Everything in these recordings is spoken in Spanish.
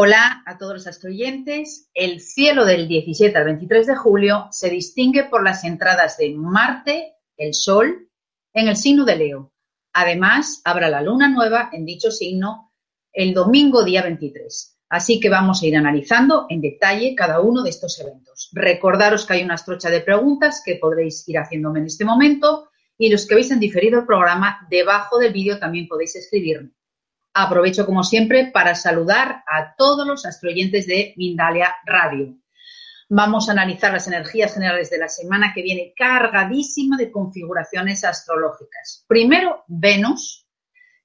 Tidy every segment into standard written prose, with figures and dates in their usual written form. Hola a todos los astroyentes. El cielo del 17 al 23 de julio se distingue por las entradas de Marte, el Sol, en el signo de Leo. Además, habrá la luna nueva en dicho signo el domingo día 23. Así que vamos a ir analizando en detalle cada uno de estos eventos. Recordaros que hay una estrocha de preguntas que podréis ir haciéndome en este momento y los que veis en diferido el programa, debajo del vídeo también podéis escribirme. Aprovecho, como siempre, para saludar a todos los astroyentes de Mindalia Radio. Vamos a analizar las energías generales de la semana que viene cargadísima de configuraciones astrológicas. Primero, Venus,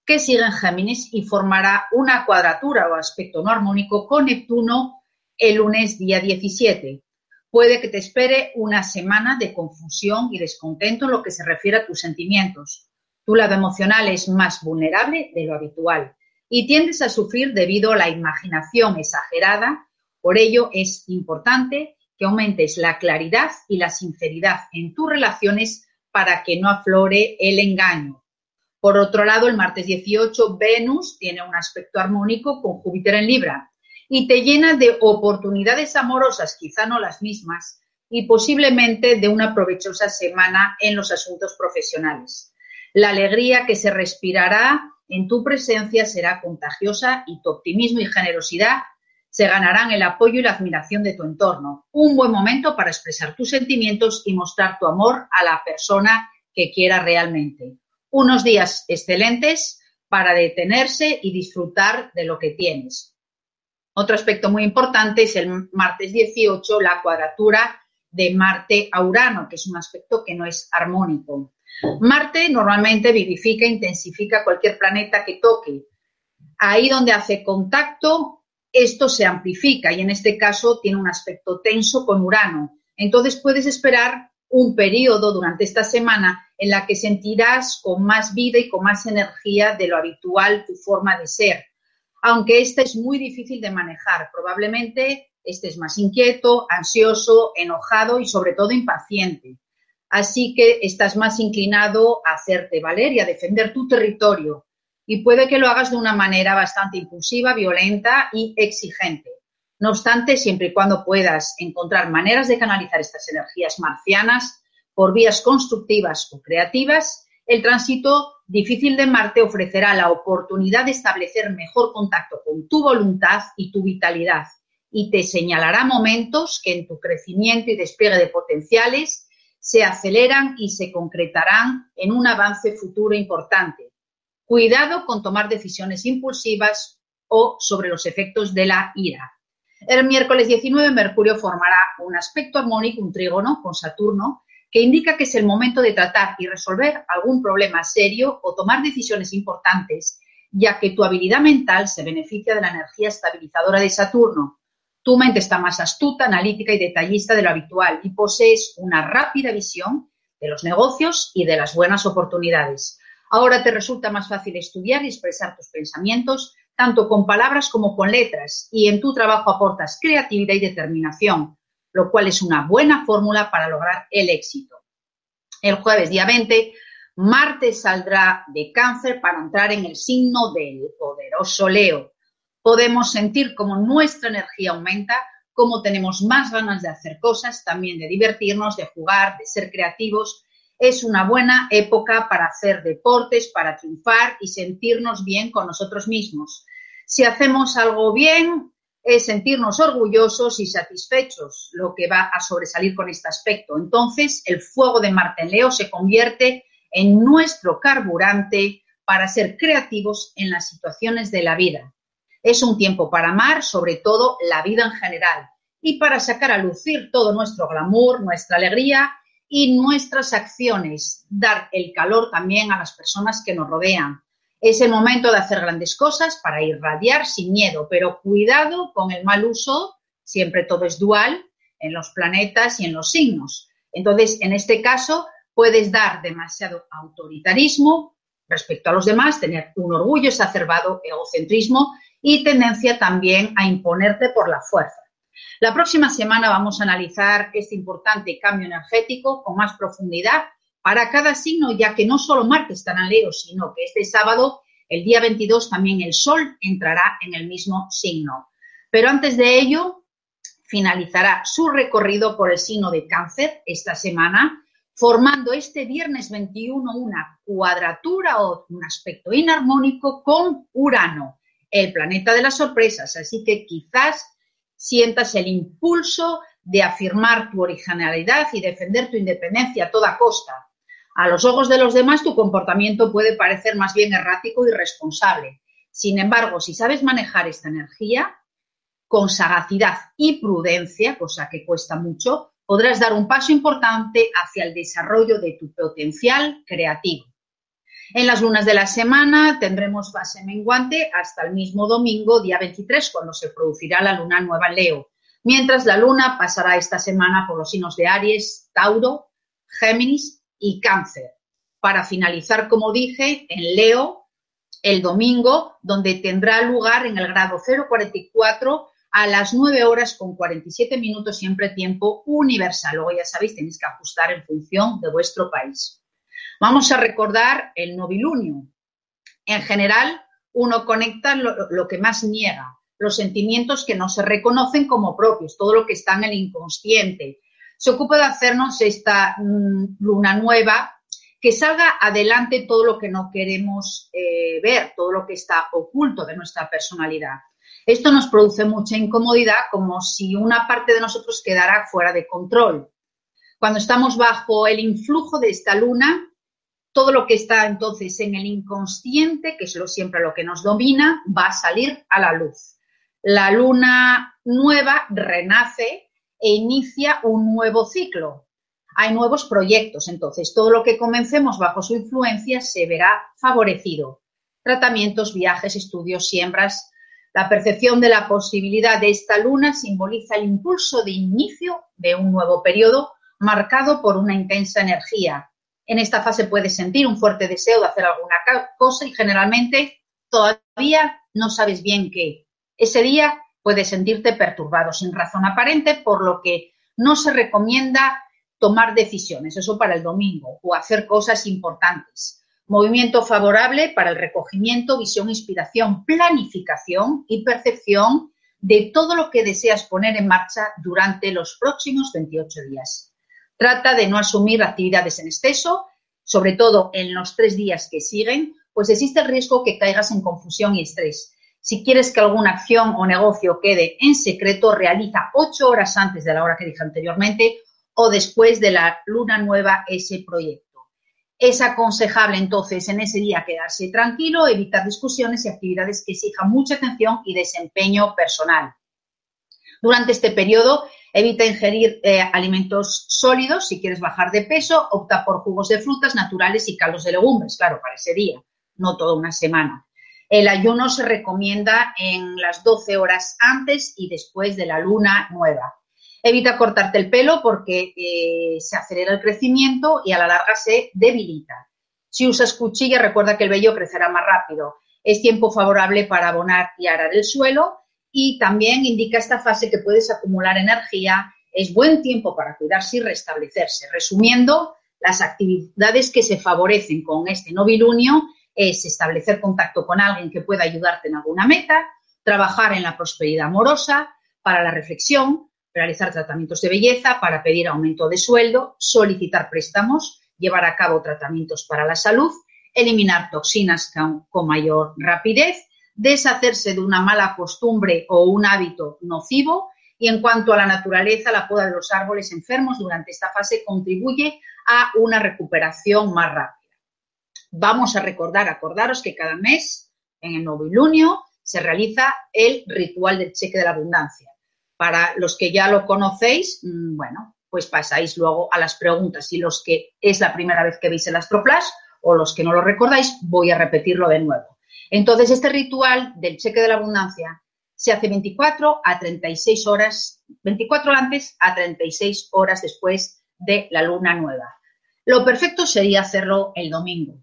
que sigue en Géminis y formará una cuadratura o aspecto no armónico con Neptuno el lunes día 17. Puede que te espere una semana de confusión y descontento en lo que se refiere a tus sentimientos. Tu lado emocional es más vulnerable de lo habitual y tiendes a sufrir debido a la imaginación exagerada. Por ello, es importante que aumentes la claridad y la sinceridad en tus relaciones para que no aflore el engaño. Por otro lado, el martes 18, Venus tiene un aspecto armónico con Júpiter en Libra y te llena de oportunidades amorosas, quizá no las mismas, y posiblemente de una provechosa semana en los asuntos profesionales. La alegría que se respirará en tu presencia será contagiosa y tu optimismo y generosidad se ganarán el apoyo y la admiración de tu entorno. Un buen momento para expresar tus sentimientos y mostrar tu amor a la persona que quieras realmente. Unos días excelentes para detenerse y disfrutar de lo que tienes. Otro aspecto muy importante es el martes 18, la cuadratura de Marte a Urano, que es un aspecto que no es armónico. Marte normalmente vivifica e intensifica cualquier planeta que toque. Ahí donde hace contacto, esto se amplifica y en este caso tiene un aspecto tenso con Urano. Entonces puedes esperar un periodo durante esta semana en la que sentirás con más vida y con más energía de lo habitual tu forma de ser. Aunque esta es muy difícil de manejar, probablemente estés más inquieto, ansioso, enojado y sobre todo impaciente. Así que estás más inclinado a hacerte valer y a defender tu territorio. Y puede que lo hagas de una manera bastante impulsiva, violenta y exigente. No obstante, siempre y cuando puedas encontrar maneras de canalizar estas energías marcianas por vías constructivas o creativas, el tránsito difícil de Marte ofrecerá la oportunidad de establecer mejor contacto con tu voluntad y tu vitalidad. Y te señalará momentos que en tu crecimiento y despliegue de potenciales se aceleran y se concretarán en un avance futuro importante. Cuidado con tomar decisiones impulsivas o sobre los efectos de la ira. El miércoles 19, Mercurio formará un aspecto armónico, un trígono con Saturno, que indica que es el momento de tratar y resolver algún problema serio o tomar decisiones importantes, ya que tu habilidad mental se beneficia de la energía estabilizadora de Saturno. Tu mente está más astuta, analítica y detallista de lo habitual y posees una rápida visión de los negocios y de las buenas oportunidades. Ahora te resulta más fácil estudiar y expresar tus pensamientos, tanto con palabras como con letras, y en tu trabajo aportas creatividad y determinación, lo cual es una buena fórmula para lograr el éxito. El jueves día 20, Marte saldrá de Cáncer para entrar en el signo del poderoso Leo. Podemos sentir cómo nuestra energía aumenta, cómo tenemos más ganas de hacer cosas, también de divertirnos, de jugar, de ser creativos. Es una buena época para hacer deportes, para triunfar y sentirnos bien con nosotros mismos. Si hacemos algo bien, es sentirnos orgullosos y satisfechos, lo que va a sobresalir con este aspecto. Entonces, el fuego de Marte en Leo se convierte en nuestro carburante para ser creativos en las situaciones de la vida. Es un tiempo para amar, sobre todo, la vida en general y para sacar a lucir todo nuestro glamour, nuestra alegría y nuestras acciones. Dar el calor también a las personas que nos rodean. Es el momento de hacer grandes cosas para irradiar sin miedo, pero cuidado con el mal uso. Siempre todo es dual en los planetas y en los signos. Entonces, en este caso, puedes dar demasiado autoritarismo respecto a los demás, tener un orgullo exacerbado, egocentrismo y tendencia también a imponerte por la fuerza. La próxima semana vamos a analizar este importante cambio energético con más profundidad para cada signo, ya que no solo Marte estará en Leo, sino que este sábado, el día 22, también el Sol entrará en el mismo signo. Pero antes de ello, finalizará su recorrido por el signo de Cáncer esta semana, formando este viernes 21 una cuadratura o un aspecto inarmónico con Urano, el planeta de las sorpresas. Así que quizás sientas el impulso de afirmar tu originalidad y defender tu independencia a toda costa. A los ojos de los demás, tu comportamiento puede parecer más bien errático y irresponsable. Sin embargo, si sabes manejar esta energía con sagacidad y prudencia, cosa que cuesta mucho, podrás dar un paso importante hacia el desarrollo de tu potencial creativo. En las lunas de la semana tendremos fase menguante hasta el mismo domingo, día 23, cuando se producirá la luna nueva en Leo, mientras la luna pasará esta semana por los signos de Aries, Tauro, Géminis y Cáncer, para finalizar, como dije, en Leo el domingo, donde tendrá lugar en el grado 044 a las 9:47, siempre tiempo universal. Luego ya sabéis, tenéis que ajustar en función de vuestro país. Vamos a recordar el novilunio. En general, uno conecta lo que más niega, los sentimientos que no se reconocen como propios, todo lo que está en el inconsciente. Se ocupa de hacernos esta luna nueva que salga adelante todo lo que no queremos ver, todo lo que está oculto de nuestra personalidad. Esto nos produce mucha incomodidad, como si una parte de nosotros quedara fuera de control. Cuando estamos bajo el influjo de esta luna, todo lo que está entonces en el inconsciente, que es siempre lo que nos domina, va a salir a la luz. La luna nueva renace e inicia un nuevo ciclo. Hay nuevos proyectos, entonces todo lo que comencemos bajo su influencia se verá favorecido. Tratamientos, viajes, estudios, siembras. La percepción de la posibilidad de esta luna simboliza el impulso de inicio de un nuevo periodo marcado por una intensa energía. En esta fase puedes sentir un fuerte deseo de hacer alguna cosa y generalmente todavía no sabes bien qué. Ese día puedes sentirte perturbado sin razón aparente, por lo que no se recomienda tomar decisiones, eso para el domingo, o hacer cosas importantes. Movimiento favorable para el recogimiento, visión, inspiración, planificación y percepción de todo lo que deseas poner en marcha durante los próximos 28 días. Trata de no asumir actividades en exceso, sobre todo en los 3 días que siguen, pues existe el riesgo que caigas en confusión y estrés. Si quieres que alguna acción o negocio quede en secreto, realiza 8 horas antes de la hora que dije anteriormente o después de la luna nueva ese proyecto. Es aconsejable entonces en ese día quedarse tranquilo, evitar discusiones y actividades que exijan mucha atención y desempeño personal. Durante este periodo, evita ingerir alimentos sólidos. Si quieres bajar de peso, opta por jugos de frutas naturales y caldos de legumbres, claro, para ese día, no toda una semana. El ayuno se recomienda en las 12 horas antes y después de la luna nueva. Evita cortarte el pelo porque se acelera el crecimiento y a la larga se debilita. Si usas cuchilla, recuerda que el vello crecerá más rápido. Es tiempo favorable para abonar y arar el suelo. Y también indica esta fase que puedes acumular energía, es buen tiempo para cuidarse y restablecerse. Resumiendo, las actividades que se favorecen con este novilunio es establecer contacto con alguien que pueda ayudarte en alguna meta, trabajar en la prosperidad amorosa, para la reflexión, realizar tratamientos de belleza, para pedir aumento de sueldo, solicitar préstamos, llevar a cabo tratamientos para la salud, eliminar toxinas con mayor rapidez, deshacerse de una mala costumbre o un hábito nocivo. Y en cuanto a la naturaleza, la poda de los árboles enfermos durante esta fase contribuye a una recuperación más rápida. Vamos a acordaros que cada mes en el novilunio se realiza el ritual del cheque de la abundancia. Para los que ya lo conocéis, bueno, pues pasáis luego a las preguntas, y los que es la primera vez que veis el Astroplash o los que no lo recordáis, voy a repetirlo de nuevo. Entonces, este ritual del cheque de la abundancia se hace 24 a 36 horas, 24 antes a 36 horas después de la luna nueva. Lo perfecto sería hacerlo el domingo.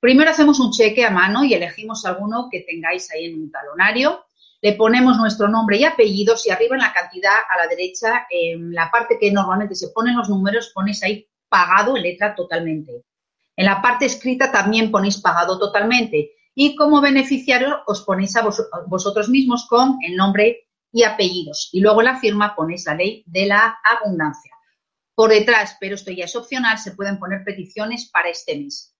Primero hacemos un cheque a mano y elegimos alguno que tengáis ahí en un talonario. Le ponemos nuestro nombre y apellidos y arriba en la cantidad a la derecha, en la parte que normalmente se ponen los números, ponéis ahí pagado en letra totalmente. En la parte escrita también ponéis pagado totalmente. Y como beneficiario os ponéis a vosotros mismos con el nombre y apellidos. Y luego en la firma ponéis la ley de la abundancia. Por detrás, pero esto ya es opcional, se pueden poner peticiones para este mes.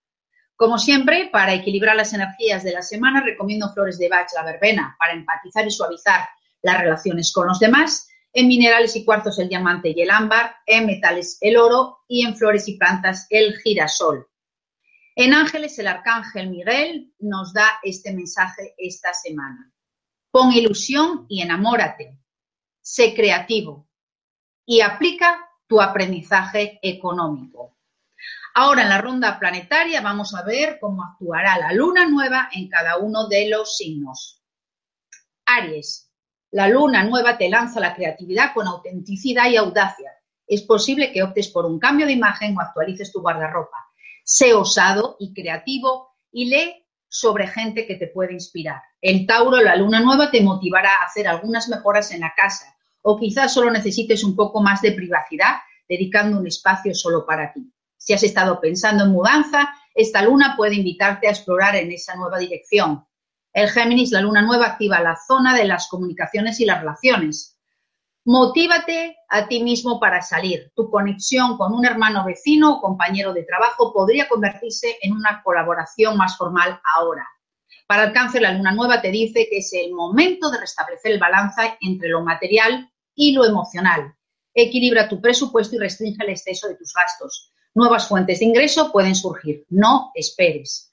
Como siempre, para equilibrar las energías de la semana, recomiendo flores de Bach, la verbena, para empatizar y suavizar las relaciones con los demás. En minerales y cuarzos, el diamante y el ámbar. En metales, el oro. Y en flores y plantas, el girasol. En ángeles, el arcángel Miguel nos da este mensaje esta semana. Pon ilusión y enamórate. Sé creativo y aplica tu aprendizaje económico. Ahora en la ronda planetaria vamos a ver cómo actuará la luna nueva en cada uno de los signos. Aries. La luna nueva te lanza la creatividad con autenticidad y audacia. Es posible que optes por un cambio de imagen o actualices tu guardarropa. Sé osado y creativo y lee sobre gente que te puede inspirar. En Tauro, la luna nueva te motivará a hacer algunas mejoras en la casa o quizás solo necesites un poco más de privacidad, dedicando un espacio solo para ti. Si has estado pensando en mudanza, esta luna puede invitarte a explorar en esa nueva dirección. El Géminis, la luna nueva, activa la zona de las comunicaciones y las relaciones. Motívate a ti mismo para salir. Tu conexión con un hermano vecino o compañero de trabajo podría convertirse en una colaboración más formal ahora. Para el Cáncer, la luna nueva te dice que es el momento de restablecer el balance entre lo material y lo emocional. Equilibra tu presupuesto y restringe el exceso de tus gastos. Nuevas fuentes de ingreso pueden surgir. No esperes.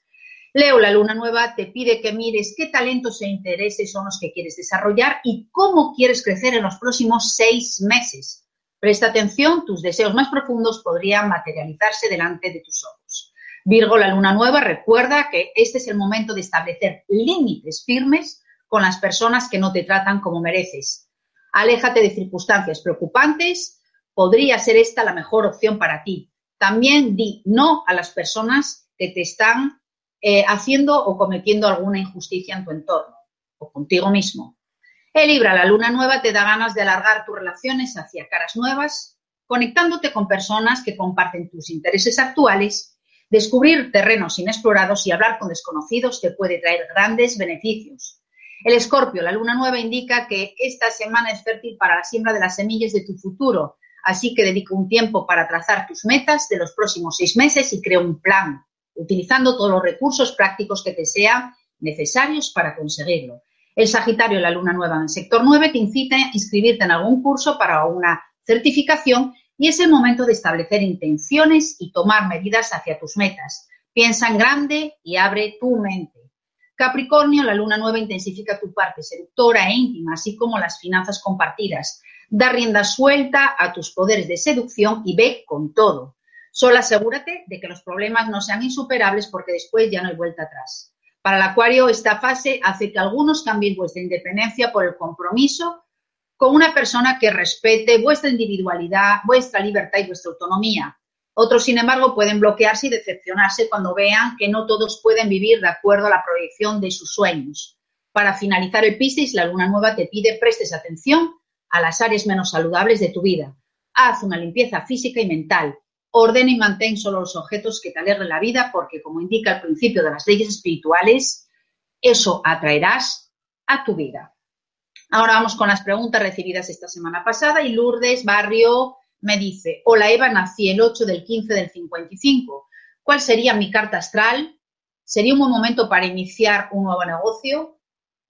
Leo, la luna nueva te pide que mires qué talentos e intereses son los que quieres desarrollar y cómo quieres crecer en los próximos 6 meses. Presta atención, tus deseos más profundos podrían materializarse delante de tus ojos. Virgo, la luna nueva recuerda que este es el momento de establecer límites firmes con las personas que no te tratan como mereces. Aléjate de circunstancias preocupantes, podría ser esta la mejor opción para ti. También di no a las personas que te están haciendo o cometiendo alguna injusticia en tu entorno o contigo mismo. El Libra, la luna nueva te da ganas de alargar tus relaciones hacia caras nuevas, conectándote con personas que comparten tus intereses actuales, descubrir terrenos inexplorados y hablar con desconocidos te puede traer grandes beneficios. El Escorpio, la luna nueva indica que esta semana es fértil para la siembra de las semillas de tu futuro, así que dedica un tiempo para trazar tus metas de los próximos 6 meses y crea un plan, utilizando todos los recursos prácticos que te sean necesarios para conseguirlo. El Sagitario, la luna nueva en el sector 9, te incita a inscribirte en algún curso para una certificación y es el momento de establecer intenciones y tomar medidas hacia tus metas. Piensa en grande y abre tu mente. Capricornio, la luna nueva intensifica tu parte seductora e íntima, así como las finanzas compartidas. Da rienda suelta a tus poderes de seducción y ve con todo. Solo asegúrate de que los problemas no sean insuperables porque después ya no hay vuelta atrás. Para el Acuario, esta fase hace que algunos cambien vuestra independencia por el compromiso con una persona que respete vuestra individualidad, vuestra libertad y vuestra autonomía. Otros, sin embargo, pueden bloquearse y decepcionarse cuando vean que no todos pueden vivir de acuerdo a la proyección de sus sueños. Para finalizar el Piscis, la luna nueva te pide prestes atención a las áreas menos saludables de tu vida. Haz una limpieza física y mental. Ordena y mantén solo los objetos que te alegren la vida porque, como indica el principio de las leyes espirituales, eso atraerás a tu vida. Ahora vamos con las preguntas recibidas esta semana pasada y Lourdes Barrio me dice: hola Eva, nací el 8 del 15 del 55. ¿Cuál sería mi carta astral? ¿Sería un buen momento para iniciar un nuevo negocio?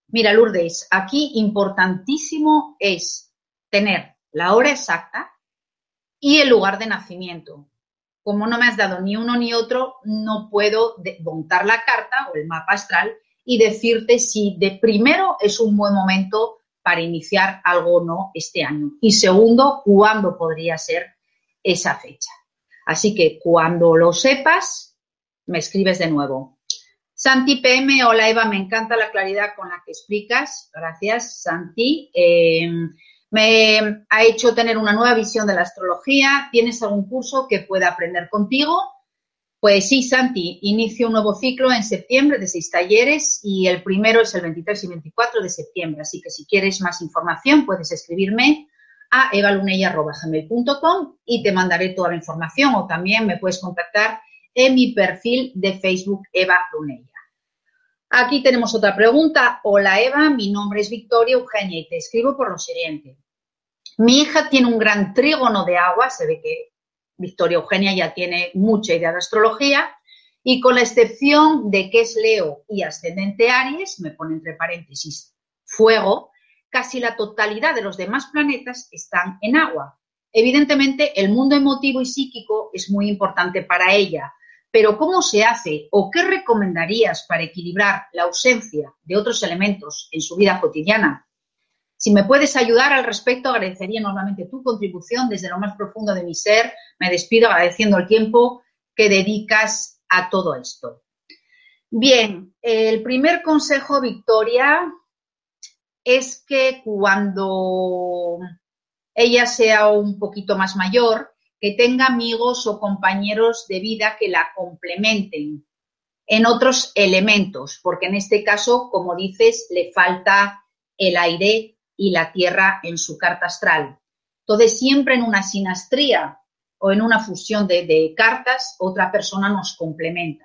Mira, Lourdes, aquí importantísimo es tener la hora exacta y el lugar de nacimiento. Como no me has dado ni uno ni otro, no puedo montar la carta o el mapa astral y decirte si de primero es un buen momento para iniciar algo o no este año. Y segundo, cuándo podría ser esa fecha. Así que cuando lo sepas, me escribes de nuevo. Santi PM, hola Eva, me encanta la claridad con la que explicas. Gracias, Santi. Me ha hecho tener una nueva visión de la astrología. ¿Tienes algún curso que pueda aprender contigo? Pues sí, Santi, inicio un nuevo ciclo en septiembre de 6 talleres y el primero es el 23 y 24 de septiembre. Así que si quieres más información puedes escribirme a evalunella.com y te mandaré toda la información, o también me puedes contactar en mi perfil de Facebook Eva Lunella. Aquí tenemos otra pregunta. Hola Eva, mi nombre es Victoria Eugenia y te escribo por lo siguiente. Mi hija tiene un gran trígono de agua, se ve que Victoria Eugenia ya tiene mucha idea de astrología, y con la excepción de que es Leo y ascendente Aries, me pone entre paréntesis fuego, casi la totalidad de los demás planetas están en agua. Evidentemente, el mundo emotivo y psíquico es muy importante para ella, pero ¿cómo se hace o qué recomendarías para equilibrar la ausencia de otros elementos en su vida cotidiana? Si me puedes ayudar al respecto, agradecería enormemente tu contribución desde lo más profundo de mi ser. Me despido agradeciendo el tiempo que dedicas a todo esto. Bien, el primer consejo, Victoria, es que cuando ella sea un poquito más mayor, que tenga amigos o compañeros de vida que la complementen en otros elementos, porque en este caso, como dices, le falta el aire y la tierra en su carta astral. Entonces, siempre en una sinastría o en una fusión de cartas, otra persona nos complementa.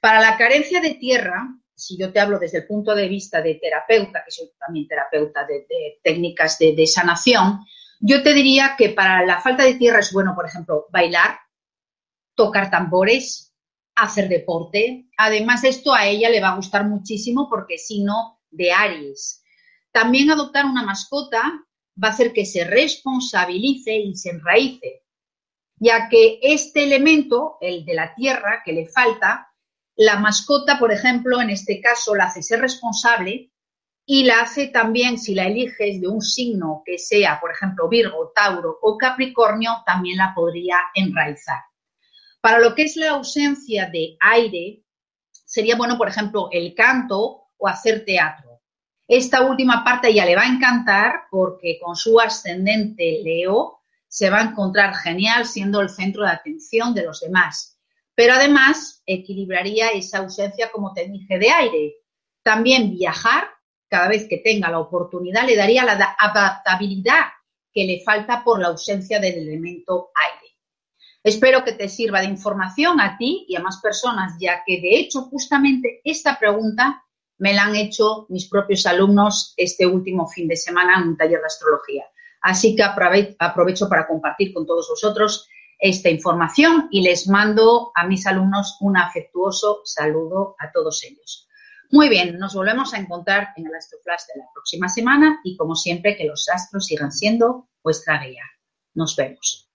Para la carencia de tierra, si yo te hablo desde el punto de vista de terapeuta, que soy también terapeuta de técnicas de sanación, yo te diría que para la falta de tierra es bueno, por ejemplo, bailar, tocar tambores, hacer deporte. Además, esto a ella le va a gustar muchísimo porque es signo de Aries. También adoptar una mascota va a hacer que se responsabilice y se enraíce, ya que este elemento, el de la tierra, que le falta, la mascota, por ejemplo, en este caso, la hace ser responsable y la hace también, si la eliges de un signo que sea, por ejemplo, Virgo, Tauro o Capricornio, también la podría enraizar. Para lo que es la ausencia de aire, sería bueno, por ejemplo, el canto o hacer teatro. Esta última parte ya le va a encantar porque con su ascendente Leo se va a encontrar genial siendo el centro de atención de los demás. Pero además equilibraría esa ausencia, como te dije, de aire. También viajar, cada vez que tenga la oportunidad, le daría la adaptabilidad que le falta por la ausencia del elemento aire. Espero que te sirva de información a ti y a más personas, ya que de hecho justamente esta pregunta me la han hecho mis propios alumnos este último fin de semana en un taller de astrología. Así que aprovecho para compartir con todos vosotros esta información y les mando a mis alumnos un afectuoso saludo a todos ellos. Muy bien, nos volvemos a encontrar en el Astroflash de la próxima semana y como siempre que los astros sigan siendo vuestra guía. Nos vemos.